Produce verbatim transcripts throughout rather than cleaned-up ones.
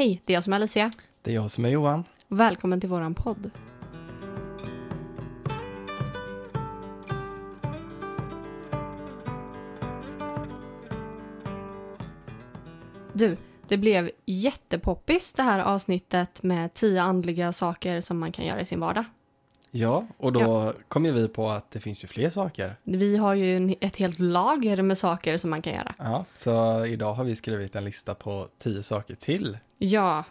Hej, det är jag som är Alice. Det är jag som är Johan. Välkommen till våran podd. Du, det blev jättepoppis det här avsnittet med tio andliga saker som man kan göra i sin vardag. Ja, och då ja. kom ju vi på att det finns ju fler saker. Vi har ju en, ett helt lager med saker som man kan göra. Ja, så idag har vi skrivit en lista på tio saker till. Ja,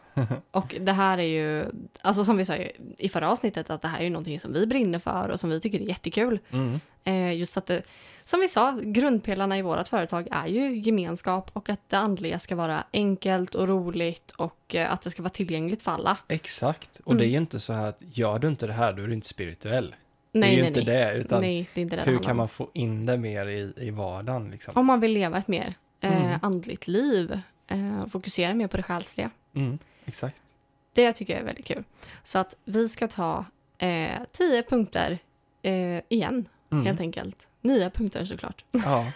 och det här är ju, alltså som vi sa ju i förra avsnittet, att det här är ju någonting som vi brinner för och som vi tycker är jättekul. Mm. Eh, just att det, som vi sa, grundpelarna i vårt företag är ju gemenskap och att det andliga ska vara enkelt och roligt och att det ska vara tillgängligt för alla. Exakt, och mm. det är ju inte så här att gör du inte det här, då är du inte spirituell. Nej, det är nej, inte nej. Det, utan nej, det är inte det. Hur handlar. Kan man få in det mer i, i vardagen? Liksom? Om man vill leva ett mer eh, mm. andligt liv, eh, fokusera mer på det själsliga. Mm, exakt. Det tycker jag är väldigt kul. Så att vi ska ta eh, tio punkter eh, igen, mm. helt enkelt. Nya punkter såklart. Ja.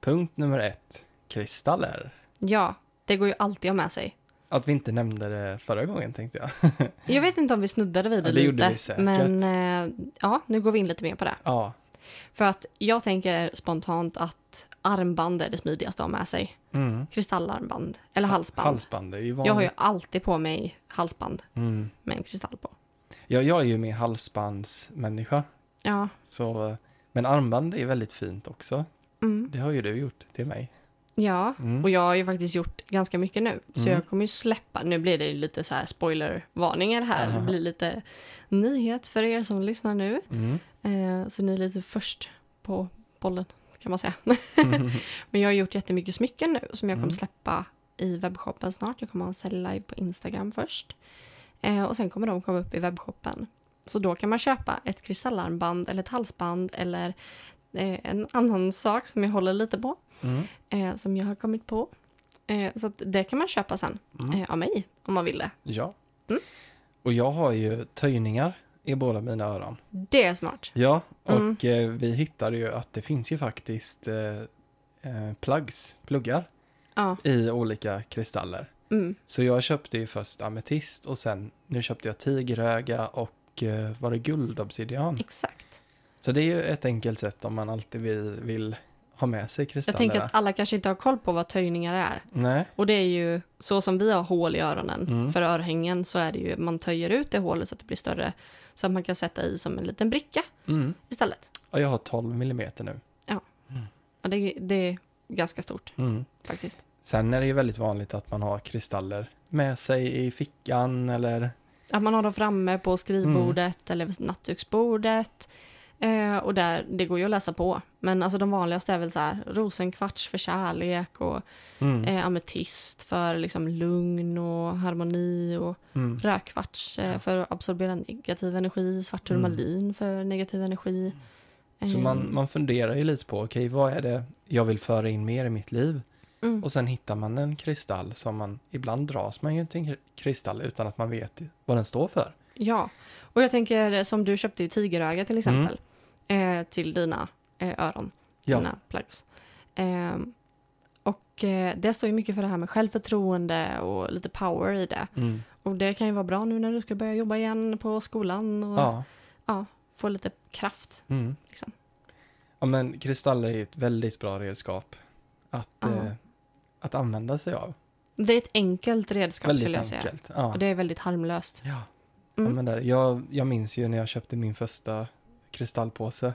Punkt nummer ett, kristaller. Ja, det går ju alltid att ha med sig. Att vi inte nämnde det förra gången tänkte jag. Jag vet inte om vi snuddade vid det, ja, det lite. Gjorde vi säkert. Men eh, ja, nu går vi in lite mer på det. Ja. För att jag tänker spontant att armband är det smidigaste att ha med sig. Mm. Kristallarmband eller halsband. Halsband är ju vanligt. Jag har ju alltid på mig halsband mm. med en kristall på. Ja, jag är ju min halsbandsmänniska. Ja. Så, men armband är väldigt fint också. Mm. Det har ju du gjort till mig. Ja, mm. och jag har ju faktiskt gjort ganska mycket nu. Så mm. jag kommer ju släppa, nu blir det lite så här spoilervarningar här. Uh-huh. Det blir lite nyhet för er som lyssnar nu. Mm. Eh, så ni är lite först på bollen kan man säga. Mm. Men jag har gjort jättemycket smycken nu som jag kommer släppa i webbshoppen snart. Jag kommer ha en sälj live på Instagram först. Eh, och sen kommer de komma upp i webbshoppen. Så då kan man köpa ett kristallarmband eller ett halsband eller eh, en annan sak som jag håller lite på. Mm. Eh, som jag har kommit på. Eh, så att det kan man köpa sen mm. eh, av mig om man vill det. Ja. Mm. Och jag har ju töjningar i båda mina öron. Det är smart. Ja, och mm. eh, vi hittade ju att det finns ju faktiskt eh, eh, plugs, pluggar ja. i olika kristaller. Mm. Så jag köpte ju först ametist och sen nu köpte jag tigeröga och var det guldobsidian? Exakt. Så det är ju ett enkelt sätt om man alltid vill, vill ha med sig kristaller. Jag tänker att alla kanske inte har koll på vad töjningar är. Nej. Och det är ju så som vi har hål i öronen. Mm. För örhängen så är det ju man töjer ut det hålet så att det blir större. Så att man kan sätta i som en liten bricka mm. istället. Ja, jag har tolv millimeter nu. Ja, mm. ja det, det är ganska stort mm. faktiskt. Sen är det ju väldigt vanligt att man har kristaller med sig i fickan eller... Att man har dem framme på skrivbordet mm. eller nattduksbordet. Eh, och där, det går ju att läsa på. Men alltså de vanligaste är väl så här rosenkvarts för kärlek och mm. eh, ametist för liksom lugn och harmoni och mm. rödkvarts eh, för att absorbera negativ energi, svart turmalin mm. för negativ energi. Eh. Så man, man funderar ju lite på, okej, vad är det jag vill föra in mer i mitt liv? Mm. Och sen hittar man en kristall som man, ibland dras man ju till en kristall utan att man vet vad den står för. Ja, och jag tänker som du köpte ju tigeröga till exempel mm. eh, till dina eh, öron, ja. dina plugs. Eh, och eh, det står ju mycket för det här med självförtroende och lite power i det. Mm. Och det kan ju vara bra nu när du ska börja jobba igen på skolan och ja. Ja, få lite kraft. Mm. Liksom. Ja, men kristaller är ju ett väldigt bra redskap att... Eh, att använda sig av. Det är ett enkelt redskap väldigt skulle jag säga. Enkelt, ja. Och det är väldigt harmlöst. Ja. Mm. Ja, men där, jag, jag minns ju när jag köpte min första kristallpåse.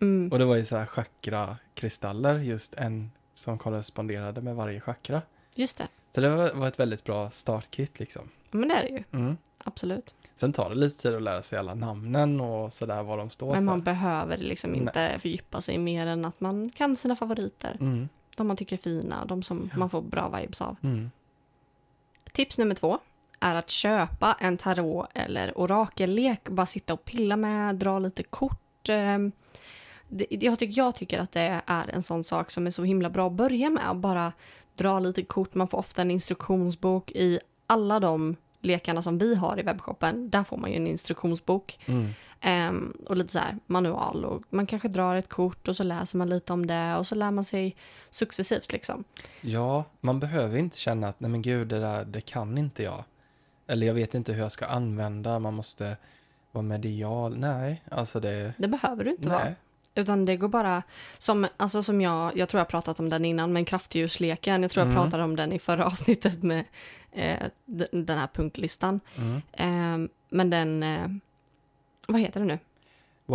Mm. Och det var ju så här chakrakristaller. Just en som korresponderade med varje chakra. Just det. Så det var, var ett väldigt bra startkit liksom. Ja, men det är det ju. Mm. Absolut. Sen tar det lite tid att lära sig alla namnen och sådär vad de står för. Men man för. behöver liksom inte Nej. fördjupa sig mer än att man kan sina favoriter. Mm. De man tycker är fina, de som ja. man får bra vibes av. Mm. Tips nummer två är att köpa en tarot eller orakellek. Bara sitta och pilla med, dra lite kort. Jag tycker, jag tycker att det är en sån sak som är så himla bra att börja med. Bara dra lite kort, man får ofta en instruktionsbok i alla de lekarna som vi har i webbshoppen, där får man ju en instruktionsbok mm. ehm, och lite så här manual, och man kanske drar ett kort och så läser man lite om det och så lär man sig successivt liksom. Ja, man behöver inte känna att nej men gud, det där, det kan inte jag, eller jag vet inte hur jag ska använda, man måste vara medial. Nej, alltså det... Det behöver du inte nej. vara. Utan det går bara, som, alltså som jag, jag tror jag pratat om den innan, men kraftdjursleken, jag tror jag mm. pratade om den i förra avsnittet med eh, d- den här punktlistan. Mm. Eh, men den, eh, vad heter den nu?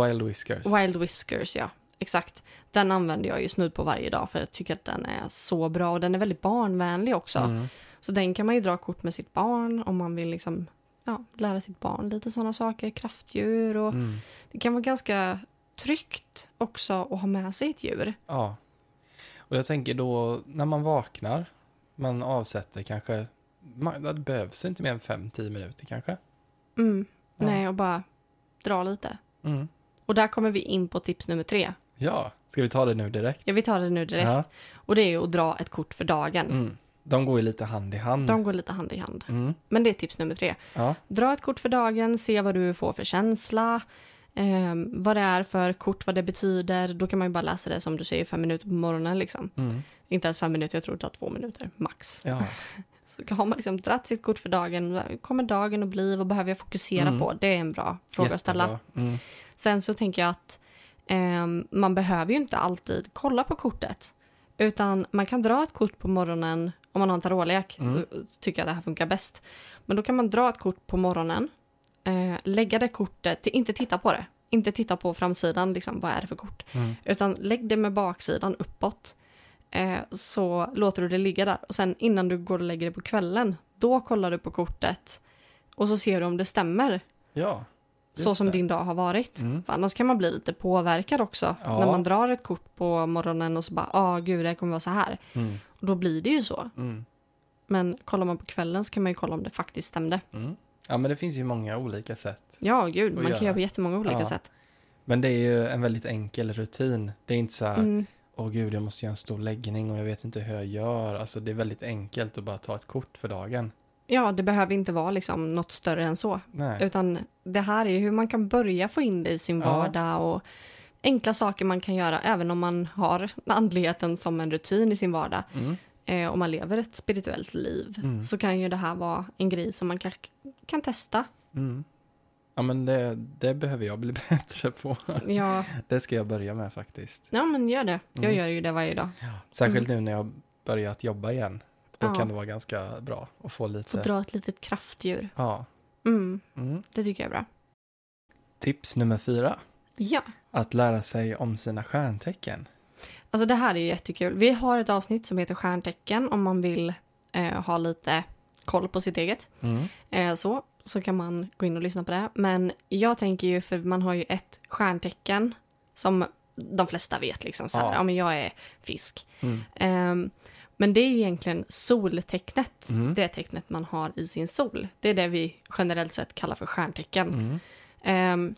Wild Whiskers. Wild Whiskers, ja. Exakt. Den använder jag ju snudd på varje dag, för jag tycker att den är så bra, och den är väldigt barnvänlig också. Mm. Så den kan man ju dra kort med sitt barn om man vill liksom, ja, lära sitt barn lite sådana saker, kraftdjur och mm. det kan vara ganska... tryggt också att ha med sig ett djur. Ja. Och jag tänker då, när man vaknar, man avsätter kanske, man, det behövs inte mer än fem till tio minuter kanske. Mm. Ja. Nej, och bara dra lite. Mm. Och där kommer vi in på tips nummer tre. Ja, ska vi ta det nu direkt? Ja, vi tar det nu direkt. Ja. Och det är ju att dra ett kort för dagen. Mm. De går ju lite hand i hand. De går lite hand i hand. Mm. Men det är tips nummer tre. Ja. Dra ett kort för dagen, se vad du får för känsla. Eh, vad det är för kort, vad det betyder. Då kan man ju bara läsa det, som du säger, fem minuter på morgonen liksom. Mm. Inte ens fem minuter, jag tror det tar två minuter max. Ja. Så har man liksom dratt sitt kort för dagen, kommer dagen att bli, vad behöver jag fokusera mm. på? Det är en bra fråga Jättebra. Att ställa. Mm. Sen så tänker jag att eh, man behöver ju inte alltid kolla på kortet, utan man kan dra ett kort på morgonen. Om man har en tarotlek mm. tycker jag det här funkar bäst. Men då kan man dra ett kort på morgonen, Eh, lägga det kortet, inte titta på det, inte titta på framsidan, liksom, vad är det för kort, mm. utan lägg det med baksidan uppåt, eh, så låter du det ligga där, och sen innan du går och lägger det på kvällen, då kollar du på kortet och så ser du om det stämmer, ja, så som det. Din dag har varit, mm. för annars kan man bli lite påverkad också, ja. När man drar ett kort på morgonen och så bara, ah, gud, det kommer vara så här, mm. och då blir det ju så, mm. men kollar man på kvällen så kan man ju kolla om det faktiskt stämde. Mm. Ja, men det finns ju många olika sätt. Ja, gud, man göra. Kan göra på jättemånga olika ja. Sätt. Men det är ju en väldigt enkel rutin. Det är inte så här, mm. åh gud, jag måste göra en stor läggning och jag vet inte hur jag gör. Alltså det är väldigt enkelt att bara ta ett kort för dagen. Ja, det behöver inte vara liksom något större än så. Nej. Utan det här är hur man kan börja få in det i sin ja. Vardag, och enkla saker man kan göra även om man har andligheten som en rutin i sin vardag. Mm. Om man lever ett spirituellt liv mm. så kan ju det här vara en grej som man kan, kan testa. Mm. Ja, men det, det behöver jag bli bättre på. Ja. Det ska jag börja med faktiskt. Ja, men gör det. Jag mm. gör ju det varje dag. Ja. Särskilt mm. nu när jag börjat jobba igen. Då ja. Kan det vara ganska bra att få lite... Få dra ett litet kraftdjur. Ja. Mm. Mm. Det tycker jag är bra. Tips nummer fyra. Ja. Att lära sig om sina stjärntecken. Alltså det här är ju jättekul. Vi har ett avsnitt som heter stjärntecken. Om man vill eh, ha lite koll på sitt eget. Mm. Eh, så, så kan man gå in och lyssna på det. Men jag tänker ju, för man har ju ett stjärntecken som de flesta vet. Liksom, så här, ja. Ja, men jag är fisk. Mm. Eh, men det är ju egentligen soltecknet. Mm. Det tecknet man har i sin sol. Det är det vi generellt sett kallar för stjärntecken. Mm.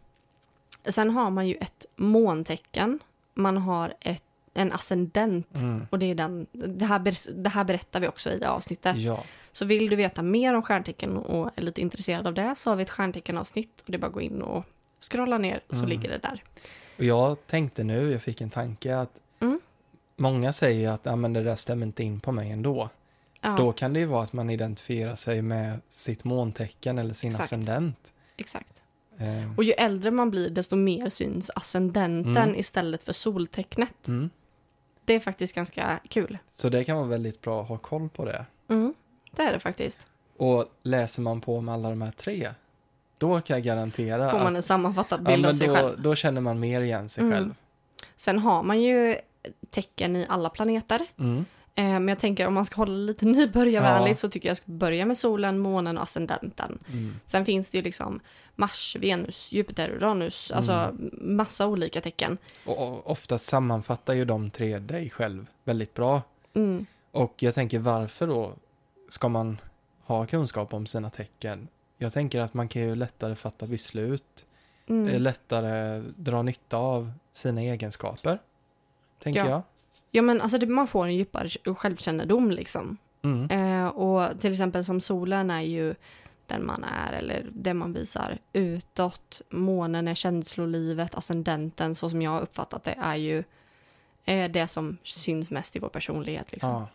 Eh, sen har man ju ett måntecken. Man har ett en ascendent mm. och det är den det här, det här berättar vi också i det avsnittet. Ja. Så vill du veta mer om stjärntecken och är lite intresserad av det, så har vi ett stjärnteckenavsnitt, och det är bara att gå in och scrolla ner och så mm. ligger det där. Och jag tänkte nu, jag fick en tanke att mm. många säger att ah, men det där stämmer inte in på mig ändå. Ja. Då kan det ju vara att man identifierar sig med sitt måntecken eller sin Exakt. Ascendent. Exakt. Eh. Och ju äldre man blir, desto mer syns ascendenten mm. istället för soltecknet. Mm. Det är faktiskt ganska kul. Så det kan vara väldigt bra att ha koll på det. Mm, det är det faktiskt. Och läser man på om alla de här tre, då kan jag garantera... Får man en att, sammanfattad bild ja, av sig då, själv. Då känner man mer igen sig mm. själv. Sen har man ju tecken i alla planeter. Mm. Eh, men jag tänker om man ska hålla lite nybörjarvänligt ja. Så tycker jag ska börja med solen, månen och ascendenten. Mm. Sen finns det ju liksom Mars, Venus, Jupiter, Uranus. Alltså mm. massa olika tecken. Och ofta sammanfattar ju de tre dig själv väldigt bra. Mm. Och jag tänker, varför då ska man ha kunskap om sina tecken? Jag tänker att man kan ju lättare fatta beslut. Mm. Lättare dra nytta av sina egenskaper. Tänker ja. jag. Ja, men alltså det, man får en djupare självkännedom liksom. Mm. Eh, och till exempel som solen är ju... den man är eller det man visar utåt. Månen är känslolivet, ascendenten så som jag har uppfattat det är ju är det som syns mest i vår personlighet liksom. Ja.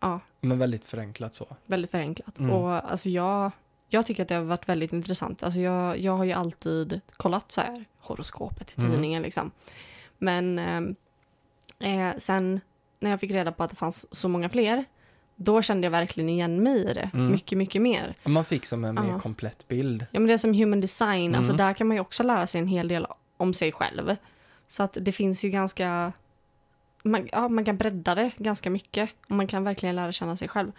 Ja. Men väldigt förenklat så. Väldigt förenklat. Mm. Och alltså jag jag tycker att det har varit väldigt intressant. Alltså jag jag har ju alltid kollat så här horoskopet i tidningen mm. liksom. Men eh, sen när jag fick reda på att det fanns så många fler, då kände jag verkligen igen mig i det. Mm. Mycket, mycket mer. Och man fick som en mer ja. komplett bild. Ja, men det är som Human Design. Mm. Alltså där kan man ju också lära sig en hel del om sig själv. Så att det finns ju ganska... Man, ja, man kan bredda det ganska mycket. Och man kan verkligen lära känna sig själv.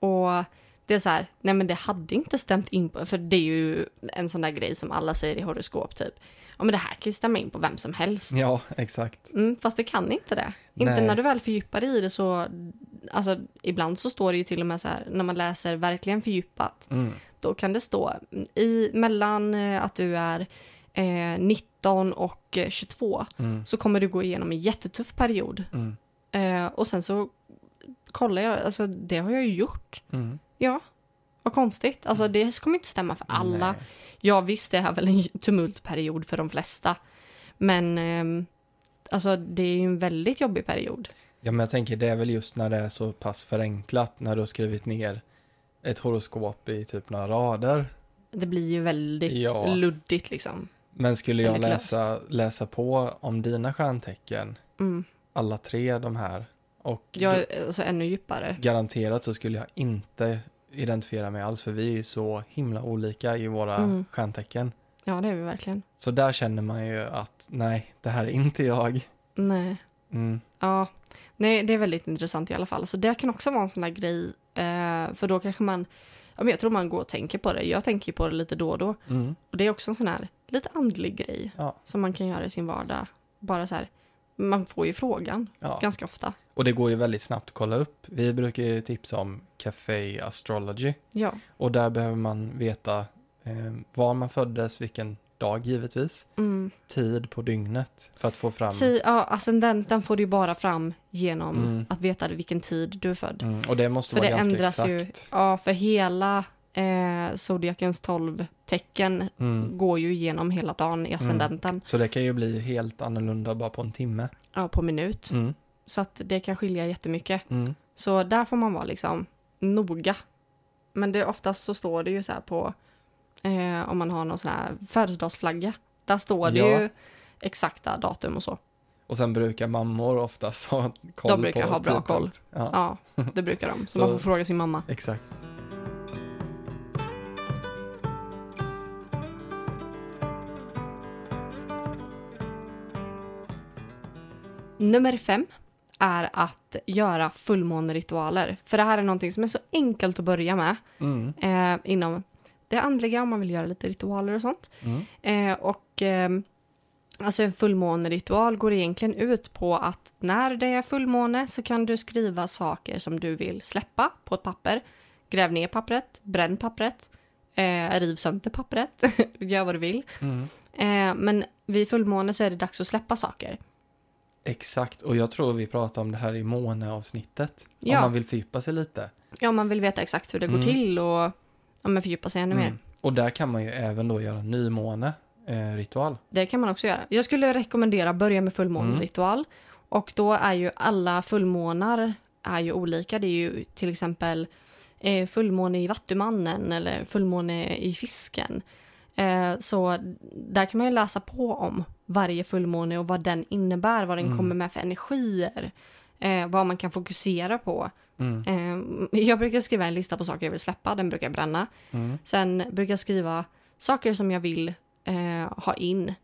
Och det är så här... Nej, men det hade inte stämt in på... För det är ju en sån där grej som alla säger i horoskop, typ. Ja, men det här kan ju stämma in på vem som helst. Ja, exakt. Mm, fast det kan inte det. Nej. Inte när du väl fördjupar dig i det så... Alltså, ibland så står det ju till och med så här, när man läser verkligen fördjupat, mm. då kan det stå i, mellan att du är eh, nitton och tjugotvå mm. så kommer du gå igenom en jättetuff period. Mm. Eh, och sen så kollar jag, alltså det har jag ju gjort. Mm. Ja, vad konstigt. Alltså det kommer inte stämma för alla. Nej. Ja visst, det är väl en tumultperiod för de flesta. Men eh, alltså det är ju en väldigt jobbig period. Ja, men jag tänker det är väl just när det är så pass förenklat, när du har skrivit ner ett horoskop i typ några rader. Det blir ju väldigt ja. luddigt liksom. Men skulle jag läsa, läsa på om dina stjärntecken, mm. alla tre de här, och jag, alltså, ännu djupare. Garanterat så skulle jag inte identifiera mig alls, för vi är ju så himla olika i våra mm. stjärntecken. Ja, det är vi verkligen. Så där känner man ju att nej, det här är inte jag. Nej. Mm. Ja, nej, det är väldigt intressant i alla fall. Så det kan också vara en sån där grej eh, för då kanske man, ja, men jag tror man går och tänker på det. Jag tänker på det lite då och då. Mm. Och det är också en sån här lite andlig grej ja. som man kan göra i sin vardag. Bara så här, man får ju frågan ja. ganska ofta. Och det går ju väldigt snabbt att kolla upp. Vi brukar ju tipsa om Café Astrology. Ja. Och där behöver man veta eh, var man föddes, vilken dag givetvis. Mm. Tid på dygnet för att få fram... Tid, ja, ascendenten får du ju bara fram genom mm. att veta vilken tid du är född. Mm. Och det måste för vara det ganska ändras exakt. Ju, ja, för hela eh, zodiakens tolv tecken mm. går ju genom hela dagen i ascendenten. Mm. Så det kan ju bli helt annorlunda bara på en timme. Ja, på minut. Mm. Så att det kan skilja jättemycket. Mm. Så där får man vara liksom noga. Men det oftast så står det ju så här på Eh, om man har någon sån här födelsedagsflagga. Där står det ja. ju exakta datum och så. Och sen brukar mammor oftast ha koll. De brukar på ha bra tidpunkt. koll. Ja. ja, det brukar de. Så, så man får fråga sin mamma. Exakt. Nummer fem är att göra fullmåneritualer. För det här är någonting som är så enkelt att börja med. Mm. Eh, inom... Det är andliga om man vill göra lite ritualer och sånt. Mm. Eh, och eh, alltså en fullmåneritual går egentligen ut på att när det är fullmåne så kan du skriva saker som du vill släppa på ett papper. Gräv ner pappret, bränn pappret, eh, riv sönder pappret, gör vad du vill. Mm. Eh, men vid fullmåne så är det dags att släppa saker. Exakt, och jag tror vi pratade om det här i måneavsnittet. Ja. Om man vill fördjupa sig lite. Ja, man vill veta exakt hur det mm. går till och... Ja, men fördjupa sig ännu mm. mer. Och där kan man ju även då göra en nymåne-ritual. Eh, det kan man också göra. Jag skulle rekommendera att börja med fullmåneritual. Mm. Och då är ju alla fullmånar är ju olika. Det är ju till exempel eh, fullmåne i vattumannen eller fullmåne i fisken. Eh, så där kan man ju läsa på om varje fullmåne och vad den innebär. Vad den mm. kommer med för energier. Eh, vad man kan fokusera på. Mm. Eh, jag brukar skriva en lista på saker jag vill släppa. Den brukar jag bränna. Mm. Sen brukar jag skriva saker som jag vill eh, ha in.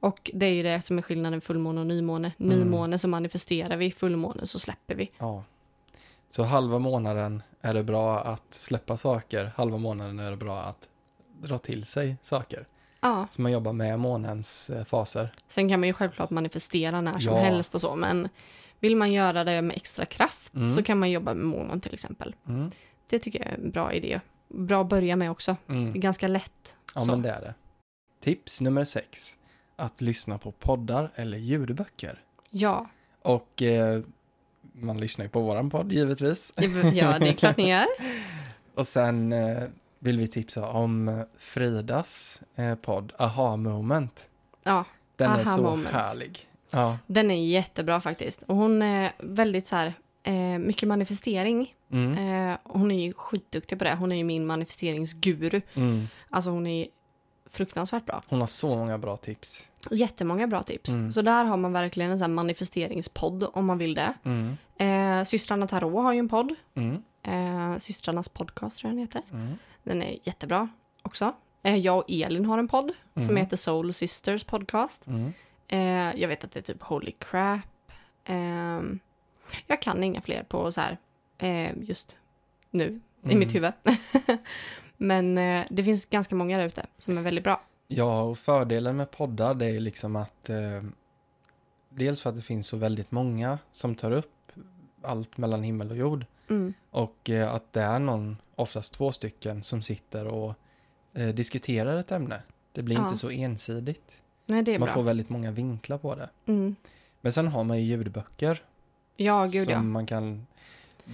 Och det är ju det som är skillnaden fullmåne och nymåne. Mm. Nymåne så manifesterar vi, fullmåne så släpper vi. Ja. Så halva månaden är det bra att släppa saker. Halva månaden är det bra att dra till sig saker. Ja. Så man jobbar med månens eh, faser. Sen kan man ju självklart manifestera när som ja. helst och så, men... Vill man göra det med extra kraft mm. så kan man jobba med månen till exempel. Mm. Det tycker jag är en bra idé. Bra att börja med också. Mm. Det är ganska lätt. Ja, så. Men det är det. Tips nummer sex. Att lyssna på poddar eller ljudböcker. Ja. Och eh, man lyssnar ju på våran podd givetvis. Ja, det är klart ni gör. Och sen eh, vill vi tipsa om Fridas eh, podd Aha Moment. Ja, den Aha är så moment. Härlig. Ja. Den är jättebra faktiskt. Och hon är väldigt så här eh, mycket manifestering. Mm. Eh, hon är ju skitduktig på det. Hon är ju min manifesteringsguru. Mm. Alltså hon är fruktansvärt bra. Hon har så många bra tips. Jättemånga bra tips. Mm. Så där har man verkligen en sån här manifesteringspodd om man vill det. Mm. Eh, Systrarna Tarot har ju en podd. Mm. Eh, Systrarnas podcast tror jag den heter. Mm. Den är jättebra också. Eh, jag och Elin har en podd mm. som heter Soul Sisters podcast. Mm. Eh, jag vet att det är typ Holy Crap. Eh, jag kan inga fler på så här eh, just nu mm. i mitt huvud. Men eh, det finns ganska många där ute som är väldigt bra. Ja, och fördelen med poddar det är liksom att eh, dels för att det finns så väldigt många som tar upp allt mellan himmel och jord. Mm. Och eh, att det är någon, oftast två stycken, som sitter och eh, diskuterar ett ämne. Det blir ja. Inte så ensidigt. Nej, det är man bra. Får väldigt många vinklar på det. Mm. Men sen har man ju ljudböcker. Ja, gud som ja. Man kan...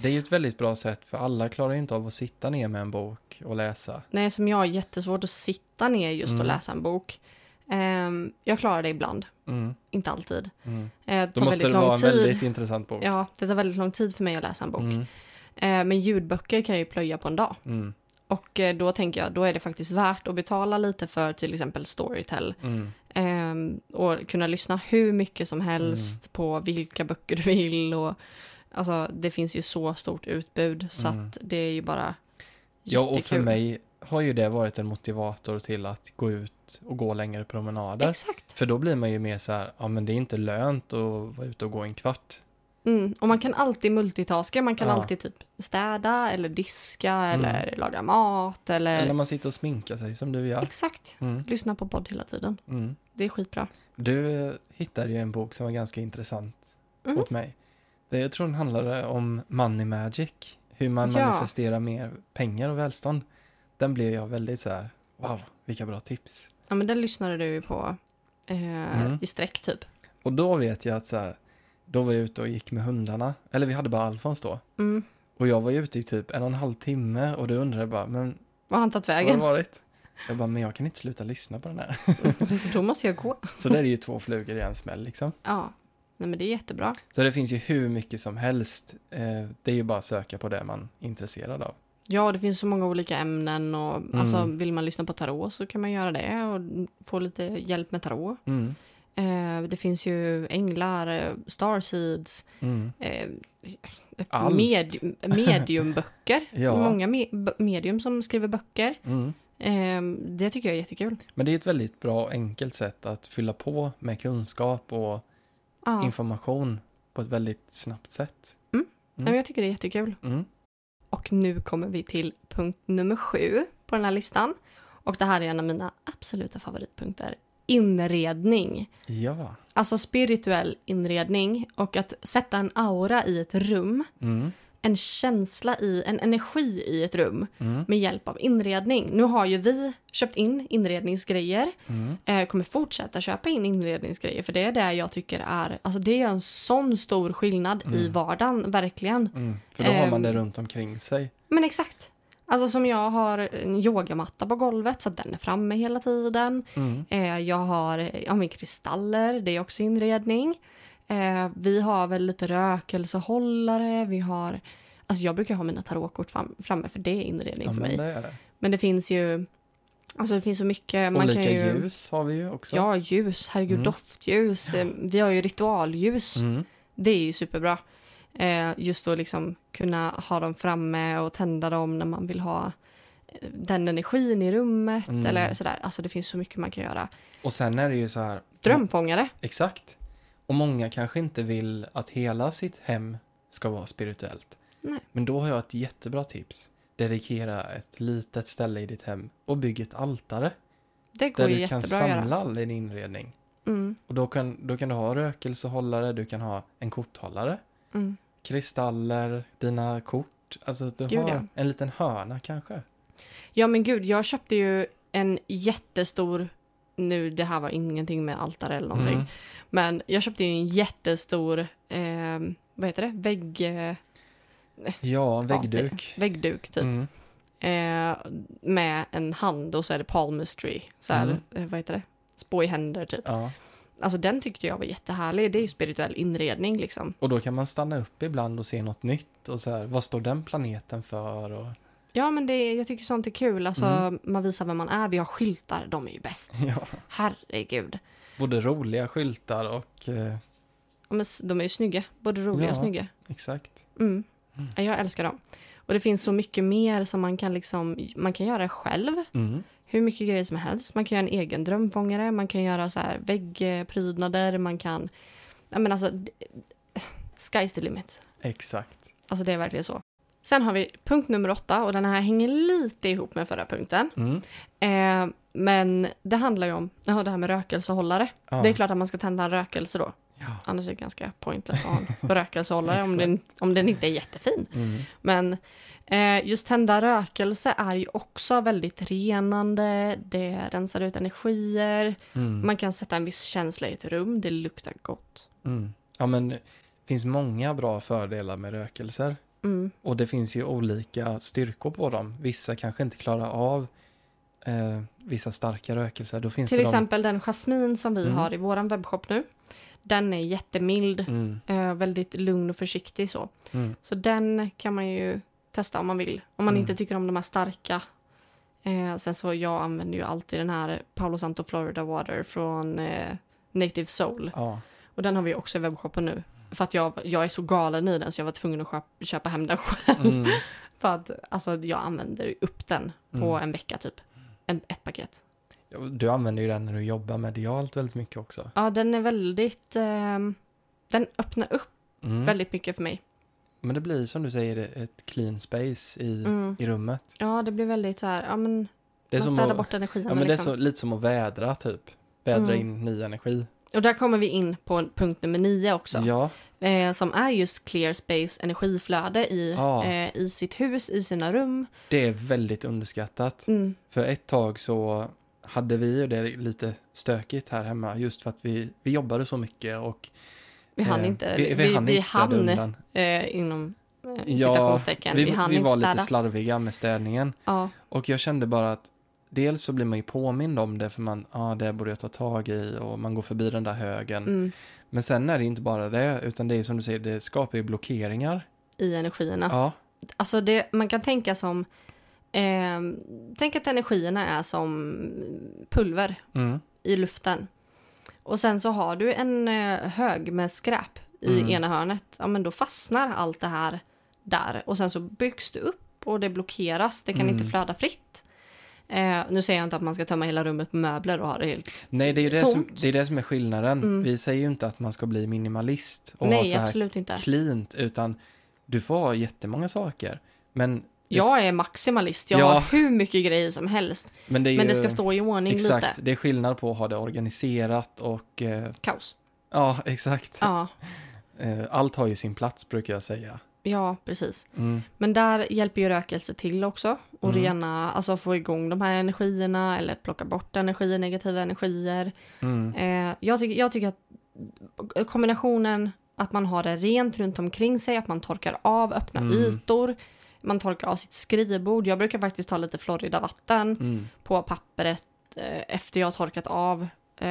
Det är ju ett väldigt bra sätt för alla klarar ju inte av att sitta ner med en bok och läsa. Nej, som jag är jättesvårt att sitta ner just mm. och läsa en bok. Um, jag klarar det ibland. Mm. Inte alltid. Mm. Det tar Då måste det vara en väldigt intressant bok. Ja, det tar väldigt lång tid för mig att läsa en bok. Mm. Uh, men ljudböcker kan jag ju plöja på en dag. Mm. Och då tänker jag, då är det faktiskt värt att betala lite för till exempel Storytel. Mm. Um, och kunna lyssna hur mycket som helst mm. på vilka böcker du vill och alltså det finns ju så stort utbud så mm. att det är ju bara jättekul. Ja och för mig har ju det varit en motivator till att gå ut och gå längre promenader. Exakt. För då blir man ju mer så här, ja men det är inte lönt att vara ute och gå en kvart. Mm. Och man kan alltid multitaska, man kan ja. Alltid typ städa eller diska mm. eller laga mat. Eller... eller man sitter och sminkar sig som du gör. Exakt, mm. lyssna på podd hela tiden. Mm. Det är skitbra. Du hittade ju en bok som var ganska intressant mm. åt mig. Jag tror den handlade om money magic. Hur man ja. Manifesterar mer pengar och välstånd. Den blev jag väldigt så här, wow, vilka bra tips. Ja, men den lyssnade du på eh, mm. i sträck typ. Och då vet jag att så här, då var jag ute och gick med hundarna. Eller vi hade bara Alfons då. Mm. Och jag var ute i typ en och en halv timme och då undrade jag bara, men... Vad har han tagit vägen? Vad har det varit? Jag bara, men jag kan inte sluta lyssna på den här. Mm, så då måste jag gå. Så där är ju två flugor i en smäll liksom. Ja. Nej, men det är jättebra. Så det finns ju hur mycket som helst. Det är ju bara att söka på det man är intresserad av. Ja, det finns så många olika ämnen. Och, mm. alltså, vill man lyssna på tarot så kan man göra det. Och få lite hjälp med tarot. Mm. Eh, det finns ju änglar, starseeds. Mm. Eh, med, mediumböcker. ja. Många me- medium som skriver böcker. Mm. Eh, det tycker jag är jättekul. Men det är ett väldigt bra och enkelt sätt att fylla på med kunskap och... Ah. information på ett väldigt snabbt sätt. Mm. Mm. Ja, jag tycker det är jättekul. Mm. Och nu kommer vi till punkt nummer sju på den här listan. Och det här är en av mina absoluta favoritpunkter. Inredning. Ja. Alltså spirituell inredning. Och att sätta en aura i ett rum. Mm. En känsla i, en energi i ett rum mm. med hjälp av inredning. Nu har ju vi köpt in inredningsgrejer. Mm. Eh, kommer fortsätta köpa in inredningsgrejer. För det är det jag tycker är... Alltså det är en sån stor skillnad mm. i vardagen, verkligen. Mm. För då har man eh, det runt omkring sig. Men exakt. Alltså som jag har en yogamatta på golvet så den är framme hela tiden. Mm. Eh, jag har ja, min kristaller, det är också inredning. Eh, vi har väl lite rökelsehållare, vi har... Alltså jag brukar ha mina tarotkort fram, framme för det är inredning ja, för mig. Det det. Men det finns ju... Alltså det finns så mycket... Man olika kan ju, ljus har vi ju också. Ja, ljus. Herregud, mm. doftljus. Ja. Vi har ju ritualljus. Mm. Det är ju superbra. Eh, just att liksom kunna ha dem framme och tända dem när man vill ha den energin i rummet mm. eller sådär. Alltså det finns så mycket man kan göra. Och sen är det ju så här... Drömfångare. Exakt. Och många kanske inte vill att hela sitt hem ska vara spirituellt. Nej. Men då har jag ett jättebra tips. Dedikera ett litet ställe i ditt hem och bygg ett altare. Det går ju jättebra att göra. Där du kan samla all din inredning. Mm. Och då kan, då kan du ha rökelsehållare, du kan ha en korthållare. Mm. Kristaller, dina kort. Alltså att du gud, har ja. En liten hörna kanske. Ja men gud, jag köpte ju en jättestor... Nu, det här var ingenting med altare eller någonting. Mm. Men jag köpte ju en jättestor, eh, vad heter det? Vägg... Eh, ja, väggduk. Ja, väggduk, typ. Mm. eh, med en hand och så är det palmistry. Så här, mm. vad heter det? Spå i händer typ. Ja. Alltså den tyckte jag var jättehärlig. Det är ju spirituell inredning liksom. Och då kan man stanna upp ibland och se något nytt. Och så här, vad står den planeten för? Och... Ja, men det, jag tycker sånt är kul. Alltså mm. man visar vem man är. Vi har skyltar, de är ju bäst. Ja. Herregud. Både roliga skyltar och... Eh... Ja, men de är ju snygga. Både roliga ja, och snygga. Exakt. Mm. Mm. Ja, jag älskar dem. Och det finns så mycket mer som man kan liksom... Man kan göra själv. Mm. Hur mycket grejer som helst. Man kan göra en egen drömfångare. Man kan göra så här väggprydnader. Man kan... Ja, men alltså... Sky's the limit. Exakt. Alltså det är verkligen så. Sen har vi punkt nummer åtta. Och den här hänger lite ihop med förra punkten. Mm. Eh, men det handlar ju om... Ja, det här med rökelsehållare. Ja. Det är klart att man ska tända en rökelse då. Ja. Annars är det ganska pointless att ha en rökelsehållare om, den, om den inte är jättefin. Mm. Men eh, just tända rökelse är ju också väldigt renande. Det rensar ut energier. Mm. Man kan sätta en viss känsla i ett rum. Det luktar gott. Mm. Ja, men det finns många bra fördelar med rökelser. Mm. Och det finns ju olika styrkor på dem. Vissa kanske inte klarar av eh, vissa starka rökelser. Då finns Till det exempel de... den jasmin som vi mm. har i våran webbshop nu. Den är jättemild, mm. eh, väldigt lugn och försiktig så. Mm. Så den kan man ju testa om man vill. Om man mm. inte tycker om de här starka. Eh, sen så jag använder ju alltid den här Palo Santo Florida Water från eh, Native Soul. Ja. Och den har vi också i webbshoppen nu. För att jag, jag är så galen i den så jag var tvungen att köpa, köpa hem den själv. Mm. För att alltså, jag använder upp den på mm. en vecka typ. En, ett paket. Du använder ju den när du jobbar medialt väldigt mycket också. Ja, den är väldigt... Eh, den öppnar upp mm. väldigt mycket för mig. Men det blir, som du säger, ett clean space i, mm. i rummet. Ja, det blir väldigt så här... Ja, men det är man städar att, bort energin. Ja, men liksom. Det är så, lite som att vädra, typ. Vädra mm. in ny energi. Och där kommer vi in på punkt nummer nio också. Ja. Eh, som är just clear space, energiflöde i, ja. eh, i sitt hus, i sina rum. Det är väldigt underskattat. Mm. För ett tag så... hade vi ju det lite stökigt här hemma just för att vi, vi jobbade så mycket och vi hann eh, inte vi, vi, vi hann, vi inte hann eh, inom eh, citationstecken ja, vi, vi, hann vi inte var städa. Lite slarviga med städningen ja. Och jag kände bara att dels så blir man ju påmind om det för man, ja ah, det borde jag ta tag i och man går förbi den där högen mm. men sen är det inte bara det utan det är som du säger, det skapar ju blockeringar i energierna ja. Alltså det, man kan tänka som Eh, tänk att energierna är som pulver mm. i luften. Och sen så har du en eh, hög med skräp i mm. ena hörnet. Ja, men då fastnar allt det här där. Och sen så byggs det upp och det blockeras. Det kan mm. inte flöda fritt. Eh, nu säger jag inte att man ska tömma hela rummet på möbler och ha det helt tomt. Nej, det är ju det, som, det, är det som är skillnaden. Mm. Vi säger ju inte att man ska bli minimalist och Nej, ha så absolut här inte. Cleant. Utan du får ha jättemånga saker. Men... Jag är maximalist. Jag ja. har hur mycket grejer som helst. Men det, ju, men det ska stå i ordning exakt, lite. Exakt. Det är skillnad på att ha det organiserat och... Eh, kaos. Ja, exakt. Ja. Allt har ju sin plats brukar jag säga. Ja, precis. Mm. Men där hjälper ju rökelse till också. Och mm. rena, alltså få igång de här energierna. Eller plocka bort energi, negativa energier. Mm. Eh, jag, tycker, jag tycker att kombinationen att man har det rent runt omkring sig. Att man torkar av öppna mm. ytor. Man torkar av sitt skrivbord. Jag brukar faktiskt ta lite Florida-vatten mm. på pappret eh, efter jag har torkat av. Eh,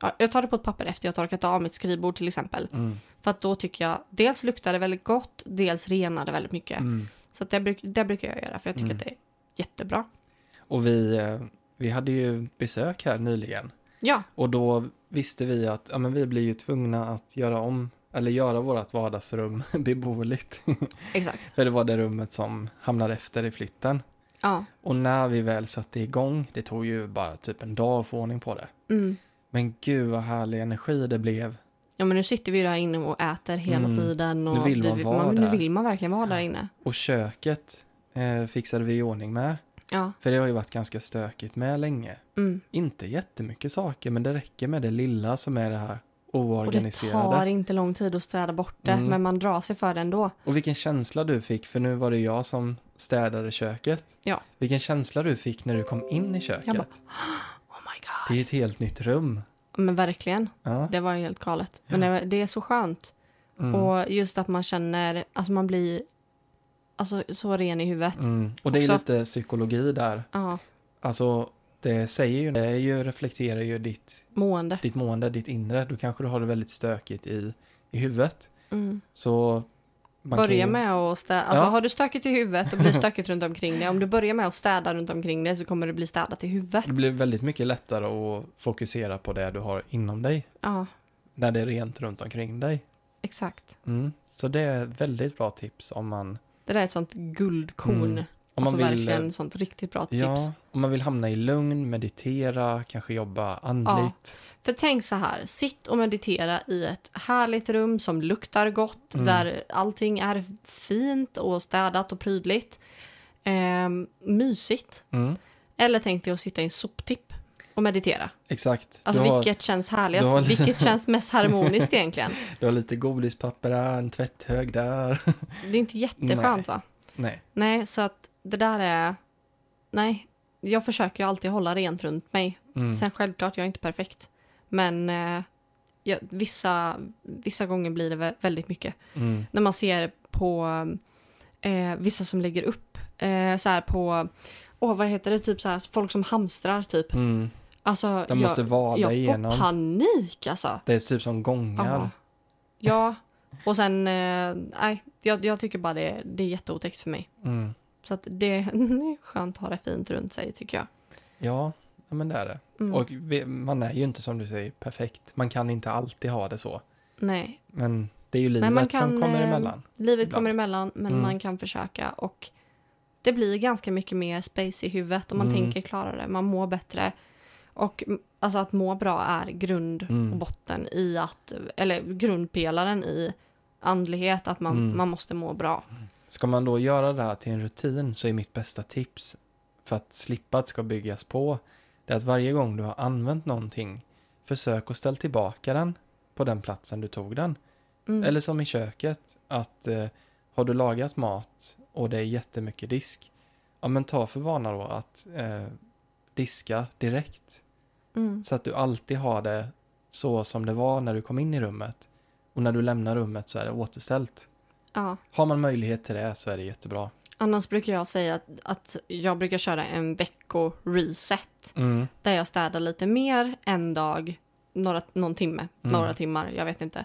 ja, jag tar det på ett papper efter jag har torkat av mitt skrivbord till exempel. Mm. För att då tycker jag, dels luktar det väldigt gott, dels renar det väldigt mycket. Mm. Så att det, bruk, det brukar jag göra för jag tycker mm. att det är jättebra. Och vi, vi hade ju besök här nyligen. Ja. Och då visste vi att ja, men vi blir ju tvungna att göra om. Eller göra vårt vardagsrum beboeligt. Exakt. För det var det rummet som hamnade efter i flytten. Ja. Och när vi väl satte igång, det tog ju bara typ en dag att få ordning på det. Mm. Men gud vad härlig energi det blev. Ja, men nu sitter vi ju där inne och äter hela mm. tiden. Och nu vill man, vi, vara man, där. Nu vill man verkligen vara där inne. Och köket eh, fixade vi i ordning med. Ja. För det har ju varit ganska stökigt med länge. Mm. Inte jättemycket saker, men det räcker med det lilla som är det här. Och det tar inte lång tid att städa bort det, mm. men man drar sig för det ändå. Och vilken känsla du fick, för nu var det jag som städade köket. Ja. Vilken känsla du fick när du kom in i köket. Bara, oh my God. Det är ju ett helt nytt rum. Men verkligen, ja. Det var ju helt galet. Men ja. det, det är så skönt. Mm. Och just att man känner, alltså man blir alltså, så ren i huvudet. Mm. Och det också är lite psykologi där. Ja. Alltså det säger ju, det är ju, reflekterar ju ditt mående, ditt, mående, ditt inre. Då kanske du har det väldigt stökigt i, i huvudet. Mm. Så man börja ju... med att städa. Alltså ja. Har du stökigt i huvudet och blir stökigt runt omkring dig. Om du börjar med att städa runt omkring dig så kommer det bli städat i huvudet. Det blir väldigt mycket lättare att fokusera på det du har inom dig. Ja. När det är rent runt omkring dig. Exakt. Mm. Så det är ett väldigt bra tips om man... Det där är ett sånt guldkorn. Mm. Om man alltså vill... verkligen ett sånt riktigt bra tips. Ja, om man vill hamna i lugn, meditera, kanske jobba andligt. Ja. För tänk så här, sitt och meditera i ett härligt rum som luktar gott. Mm. Där allting är fint och städat och prydligt. Ehm, mysigt. Mm. Eller tänk dig att sitta i en soptipp och meditera. Exakt. Alltså har, vilket känns härligast, har... vilket känns mest harmoniskt egentligen. Du har lite godispapper där, en tvätthög där. Det är inte jätteskönt. Nej. Va? Nej. Nej, så att det där är... Nej, jag försöker ju alltid hålla rent runt mig. Mm. Sen självklart, jag är inte perfekt. Men eh, jag, vissa, vissa gånger blir det vä- väldigt mycket. Mm. När man ser på eh, vissa som lägger upp eh, så här på... Åh, oh, vad heter det? Typ så här, folk som hamstrar typ. Mm. Alltså, de måste jag, vada jag igenom. Får panik alltså. Det är typ som gångar. Ah. Ja, och sen... Eh, nej, jag, jag tycker bara det, det är jätteotäckt för mig. Mm. Så att det är skönt att ha det fint runt sig, tycker jag. Ja, men det är det. Mm. Och vi, man är ju inte, som du säger, perfekt. Man kan inte alltid ha det så. Nej. Men det är ju livet Nej, kan, som kommer emellan. Livet ibland. Kommer emellan, men mm. man kan försöka. Och det blir ganska mycket mer space i huvudet om man mm. tänker klarare. Man mår bättre. Och alltså att må bra är grund mm. och botten i att... Eller grundpelaren i andlighet, att man, mm. man måste må bra. Ska man då göra det här till en rutin så är mitt bästa tips för att slippat ska byggas på det är att varje gång du har använt någonting försök att ställa tillbaka den på den platsen du tog den. Mm. Eller som i köket att eh, har du lagat mat och det är jättemycket disk, ja men ta för vana då att eh, diska direkt mm. så att du alltid har det så som det var när du kom in i rummet och när du lämnar rummet så är det återställt. Ja. Har man möjlighet till det så är det jättebra. Annars brukar jag säga att, att jag brukar köra en veckoreset. Mm. Där jag städar lite mer en dag, några, någon timme, mm. några timmar, jag vet inte.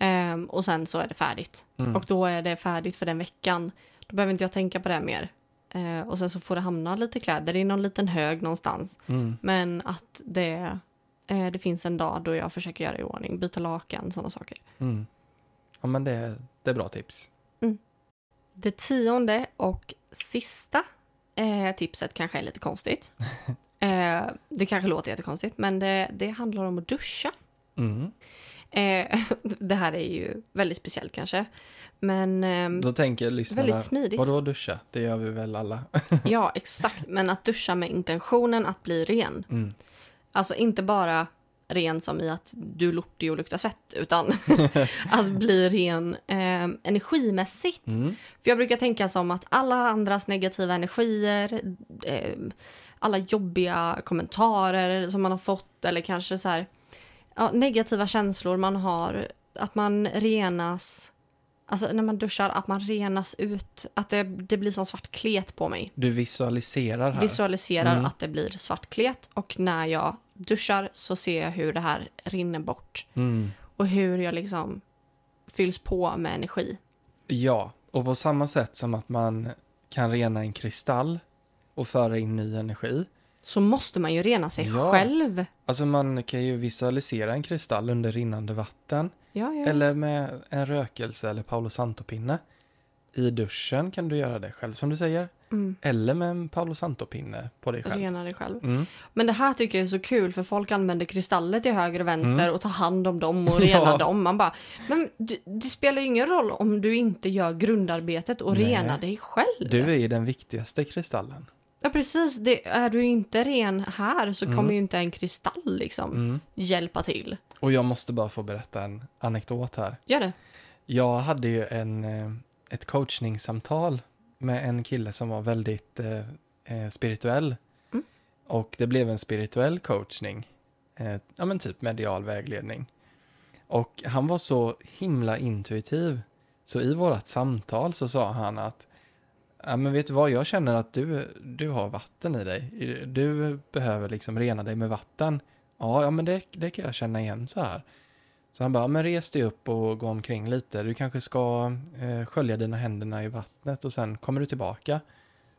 Um, och sen så är det färdigt. Mm. Och då är det färdigt för den veckan. Då behöver inte jag tänka på det mer. Uh, och sen så får det hamna lite kläder i någon liten hög någonstans. Mm. Men att det, uh, det finns en dag då jag försöker göra i ordning, byta lakan, sådana saker. Mm. Ja, men det, det är bra tips. Mm. Det tionde och sista eh, tipset kanske är lite konstigt. eh, det kanske låter jättekonstigt, men det, det handlar om att duscha. Mm. Eh, det här är ju väldigt speciellt kanske. Men eh, då tänker lyssnarna, väldigt smidigt. Vadå duscha? Det gör vi väl alla? Ja, exakt. Men att duscha med intentionen att bli ren. Mm. Alltså inte bara... ren som i att du lortig och luktar svett utan att bli ren eh, energimässigt. Mm. För jag brukar tänka som att alla andras negativa energier, eh, alla jobbiga kommentarer som man har fått eller kanske så här ja, negativa känslor man har, att man renas, alltså när man duschar, att man renas ut, att det, det blir som svart klet på mig. Du visualiserar här. Visualiserar mm. att det blir svart klet och när jag duschar så ser jag hur det här rinner bort. Mm. Och hur jag liksom fylls på med energi. Ja, och på samma sätt som att man kan rena en kristall och föra in ny energi. Så måste man ju rena sig ja. själv. Alltså man kan ju visualisera en kristall under rinnande vatten. Ja, ja. Eller med en rökelse eller Palo Santo-pinne. I duschen kan du göra det själv som du säger. Mm. Eller med en Palo Santo-pinne på dig själv. Rena dig själv. Mm. Men det här tycker jag är så kul för folk använder kristaller till höger och vänster mm. och tar hand om dem och rena ja. dem. Man bara, men du, det spelar ju ingen roll om du inte gör grundarbetet och Nej. renar dig själv. Du är ju den viktigaste kristallen. Ja, precis. Det, är du inte ren här så mm. kommer ju inte en kristall liksom mm. hjälpa till. Och jag måste bara få berätta en anekdot här. Gör det. Jag hade ju en, ett coachningssamtal med en kille som var väldigt eh, spirituell. Mm. Och det blev en spirituell coachning. Eh, ja men typ medial vägledning. Och han var så himla intuitiv. Så i vårat samtal så sa han att Ja, men vet du vad, jag känner att du, du har vatten i dig. Du behöver liksom rena dig med vatten. Ja, ja men det, det kan jag känna igen så här. Så han bara, ja, men res dig upp och gå omkring lite. Du kanske ska eh, skölja dina händerna i vattnet och sen kommer du tillbaka.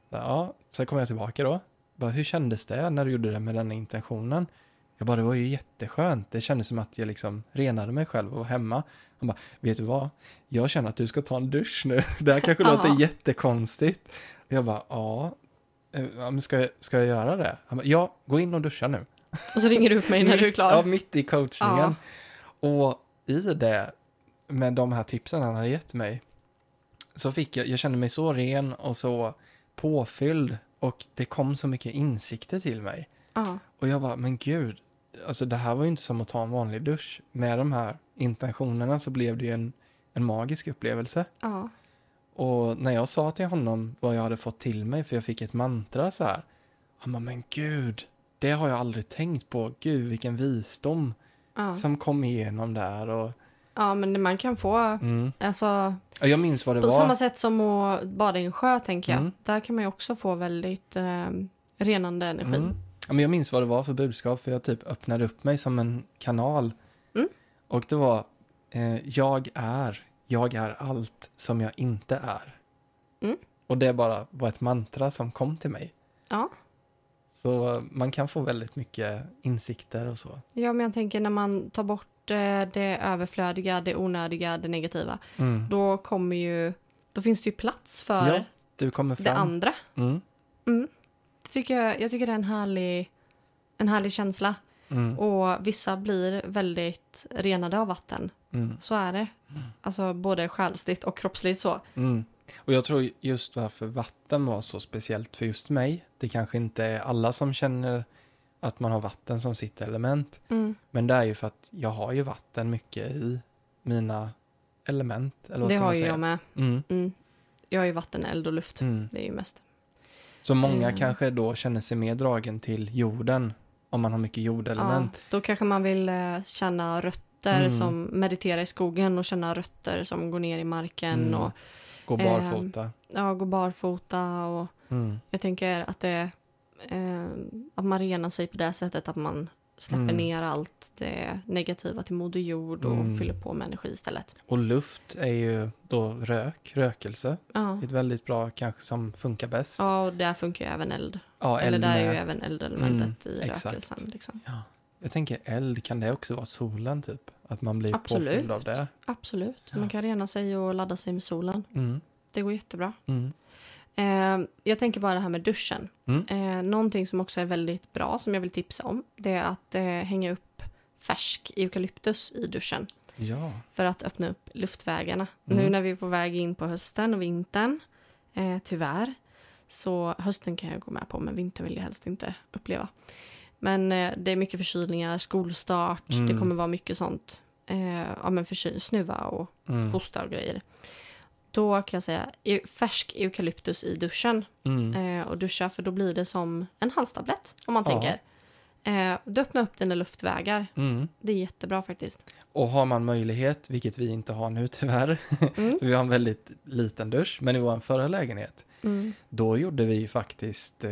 Ja, sen kommer jag tillbaka då. Bara, hur kändes det när du gjorde det med den intentionen? Jag bara, det var ju jätteskönt. Det kändes som att jag liksom renade mig själv och var hemma. Han bara, vet du vad? Jag känner att du ska ta en dusch nu. Det här kanske låter jättekonstigt. Jag bara, ja. Men ska jag, ska jag göra det? Han bara, ja, gå in och duscha nu. Och så ringer du upp mig när mitt, du är klar. Ja, mitt i coachningen. Aha. Och i det, med de här tipsen han hade gett mig, så fick jag, jag kände mig så ren och så påfylld. Och det kom så mycket insikter till mig. Aha. Och jag bara, men gud, alltså det här var ju inte som att ta en vanlig dusch. Med de här intentionerna så blev det ju en, en magisk upplevelse. Aha. Och när jag sa till honom vad jag hade fått till mig, för jag fick ett mantra så här. Han bara, men gud, det har jag aldrig tänkt på. Gud, vilken visdom Aha. som kom igenom där. Och ja, men man kan få... Mm. Alltså, jag minns vad det på var. På samma sätt som att bada i en sjö, tänker jag. Mm. Där kan man ju också få väldigt eh, renande energi. Mm. Ja, men jag minns vad det var för budskap, för jag typ öppnade upp mig som en kanal. Mm. Och det var, eh, jag är, jag är allt som jag inte är. Mm. Och det bara var ett mantra som kom till mig. Ja. Så man kan få väldigt mycket insikter och så. Ja, men jag tänker när man tar bort det överflödiga, det onödiga, det negativa. Mm. Då kommer ju, då finns det ju plats för ja, du kommer fram. Det andra. Mm. Mm. Det tycker jag, jag tycker det är en härlig, en härlig känsla. Mm. Och vissa blir väldigt renade av vatten. Mm. Så är det. Mm. Alltså både själsligt och kroppsligt så. Mm. Och jag tror just varför vatten var så speciellt för just mig. Det kanske inte är alla som känner att man har vatten som sitt element. Mm. Men det är ju för att jag har ju vatten mycket i mina element. Eller vad det ska man säga? Har ju jag med. Mm. Mm. Jag har ju vatten, eld och luft. Mm. Det är ju mest. Så många mm. kanske då känner sig mer dragen till jorden. Om man har mycket jordelement. Ja, då kanske man vill känna rötter mm. som mediterar i skogen. Och känna rötter som går ner i marken. Mm. Och, gå barfota. Eh, ja, gå barfota. Och mm. jag tänker att det... Eh, att man renar sig på det sättet att man släpper mm. ner allt det negativa till moder jord och mm. fyller på med energi istället. Och luft är ju då rök, rökelse. Ja. Ett väldigt bra kanske som funkar bäst. Ja, och där funkar ju även eld. Ja, eld. Eller där är ju även eldelementet mm, i rökelsen. Liksom. Ja. Jag tänker eld, kan det också vara solen typ? Att man blir Absolut. påfylld av det? Absolut, ja. Man kan rena sig och ladda sig med solen. Mm. Det går jättebra. Mm. Eh, jag tänker bara det här med duschen. Mm. Eh, någonting som också är väldigt bra som jag vill tipsa om, det är att eh, hänga upp färsk eukalyptus i duschen. Ja. För att öppna upp luftvägarna. Mm. Nu när vi är på väg in på hösten och vintern, eh, tyvärr, så hösten kan jag gå med på, men vintern vill jag helst inte uppleva. Men eh, det är mycket förkylningar, skolstart, mm. det kommer vara mycket sånt. Eh, ja, men förkyl, snuva och mm. hosta och grejer. Då kan jag säga färsk eukalyptus i duschen mm. eh, och duscha, för då blir det som en halstablett om man ja. tänker. Eh, du öppnar upp dina luftvägar. Mm. Det är jättebra faktiskt. Och har man möjlighet, vilket vi inte har nu tyvärr, mm. vi har en väldigt liten dusch, men i vår förra lägenhet, mm. då gjorde vi faktiskt eh,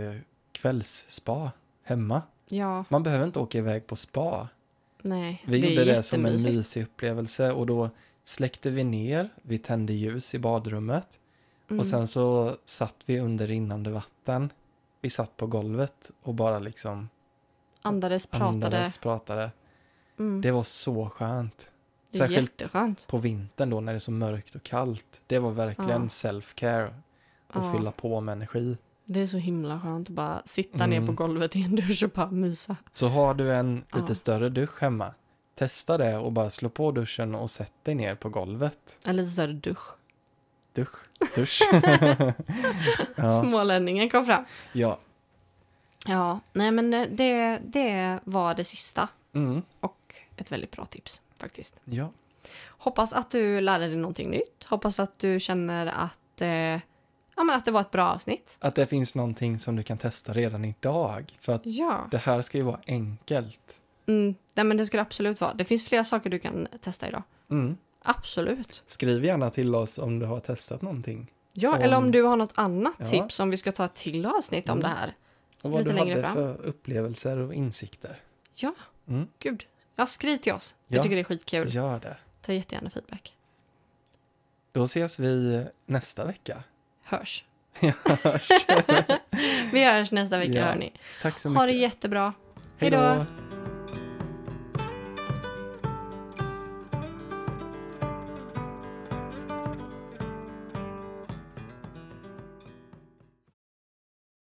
kvällsspa hemma. Ja. Man behöver inte åka iväg på spa. Nej, vi det gjorde det som en mysig upplevelse och då släckte vi ner, vi tände ljus i badrummet mm. och sen så satt vi under rinnande vatten. Vi satt på golvet och bara liksom andades, pratade. Andades, pratade. Mm. Det var så skönt. Särskilt jätteskönt på vintern då när det är så mörkt och kallt. Det var verkligen ja. self-care och ja. fylla på med energi. Det är så himla skönt att bara sitta mm. ner på golvet i en dusch och bara mysa. Så har du en ja. lite större dusch hemma, testa det och bara slå på duschen och sätt dig ner på golvet. En lite större dusch. Dusch, dusch. ja. Smålänningen kom fram. Ja. Ja, nej men det, det var det sista. Mm. Och ett väldigt bra tips faktiskt. Ja. Hoppas att du lärde dig någonting nytt. Hoppas att du känner att, eh, ja, men att det var ett bra avsnitt. Att det finns någonting som du kan testa redan idag. För att ja. det här ska ju vara enkelt. Mm, nej, men det skulle absolut vara. Det finns flera saker du kan testa idag. Mm. Absolut. Skriv gärna till oss om du har testat någonting. Ja, om, eller om du har något annat ja. tips om vi ska ta ett till avsnitt mm. om det här. Och vad lite du hade fram. för upplevelser och insikter. Ja, mm. gud. Ja, skriv till oss. Ja. Jag tycker det är skitkul. Gör det. Ta jättegärna feedback. Då ses vi nästa vecka. Hörs. Hörs. Vi hörs nästa vecka, ja. hörni. Tack så mycket. Ha det jättebra. Hej då.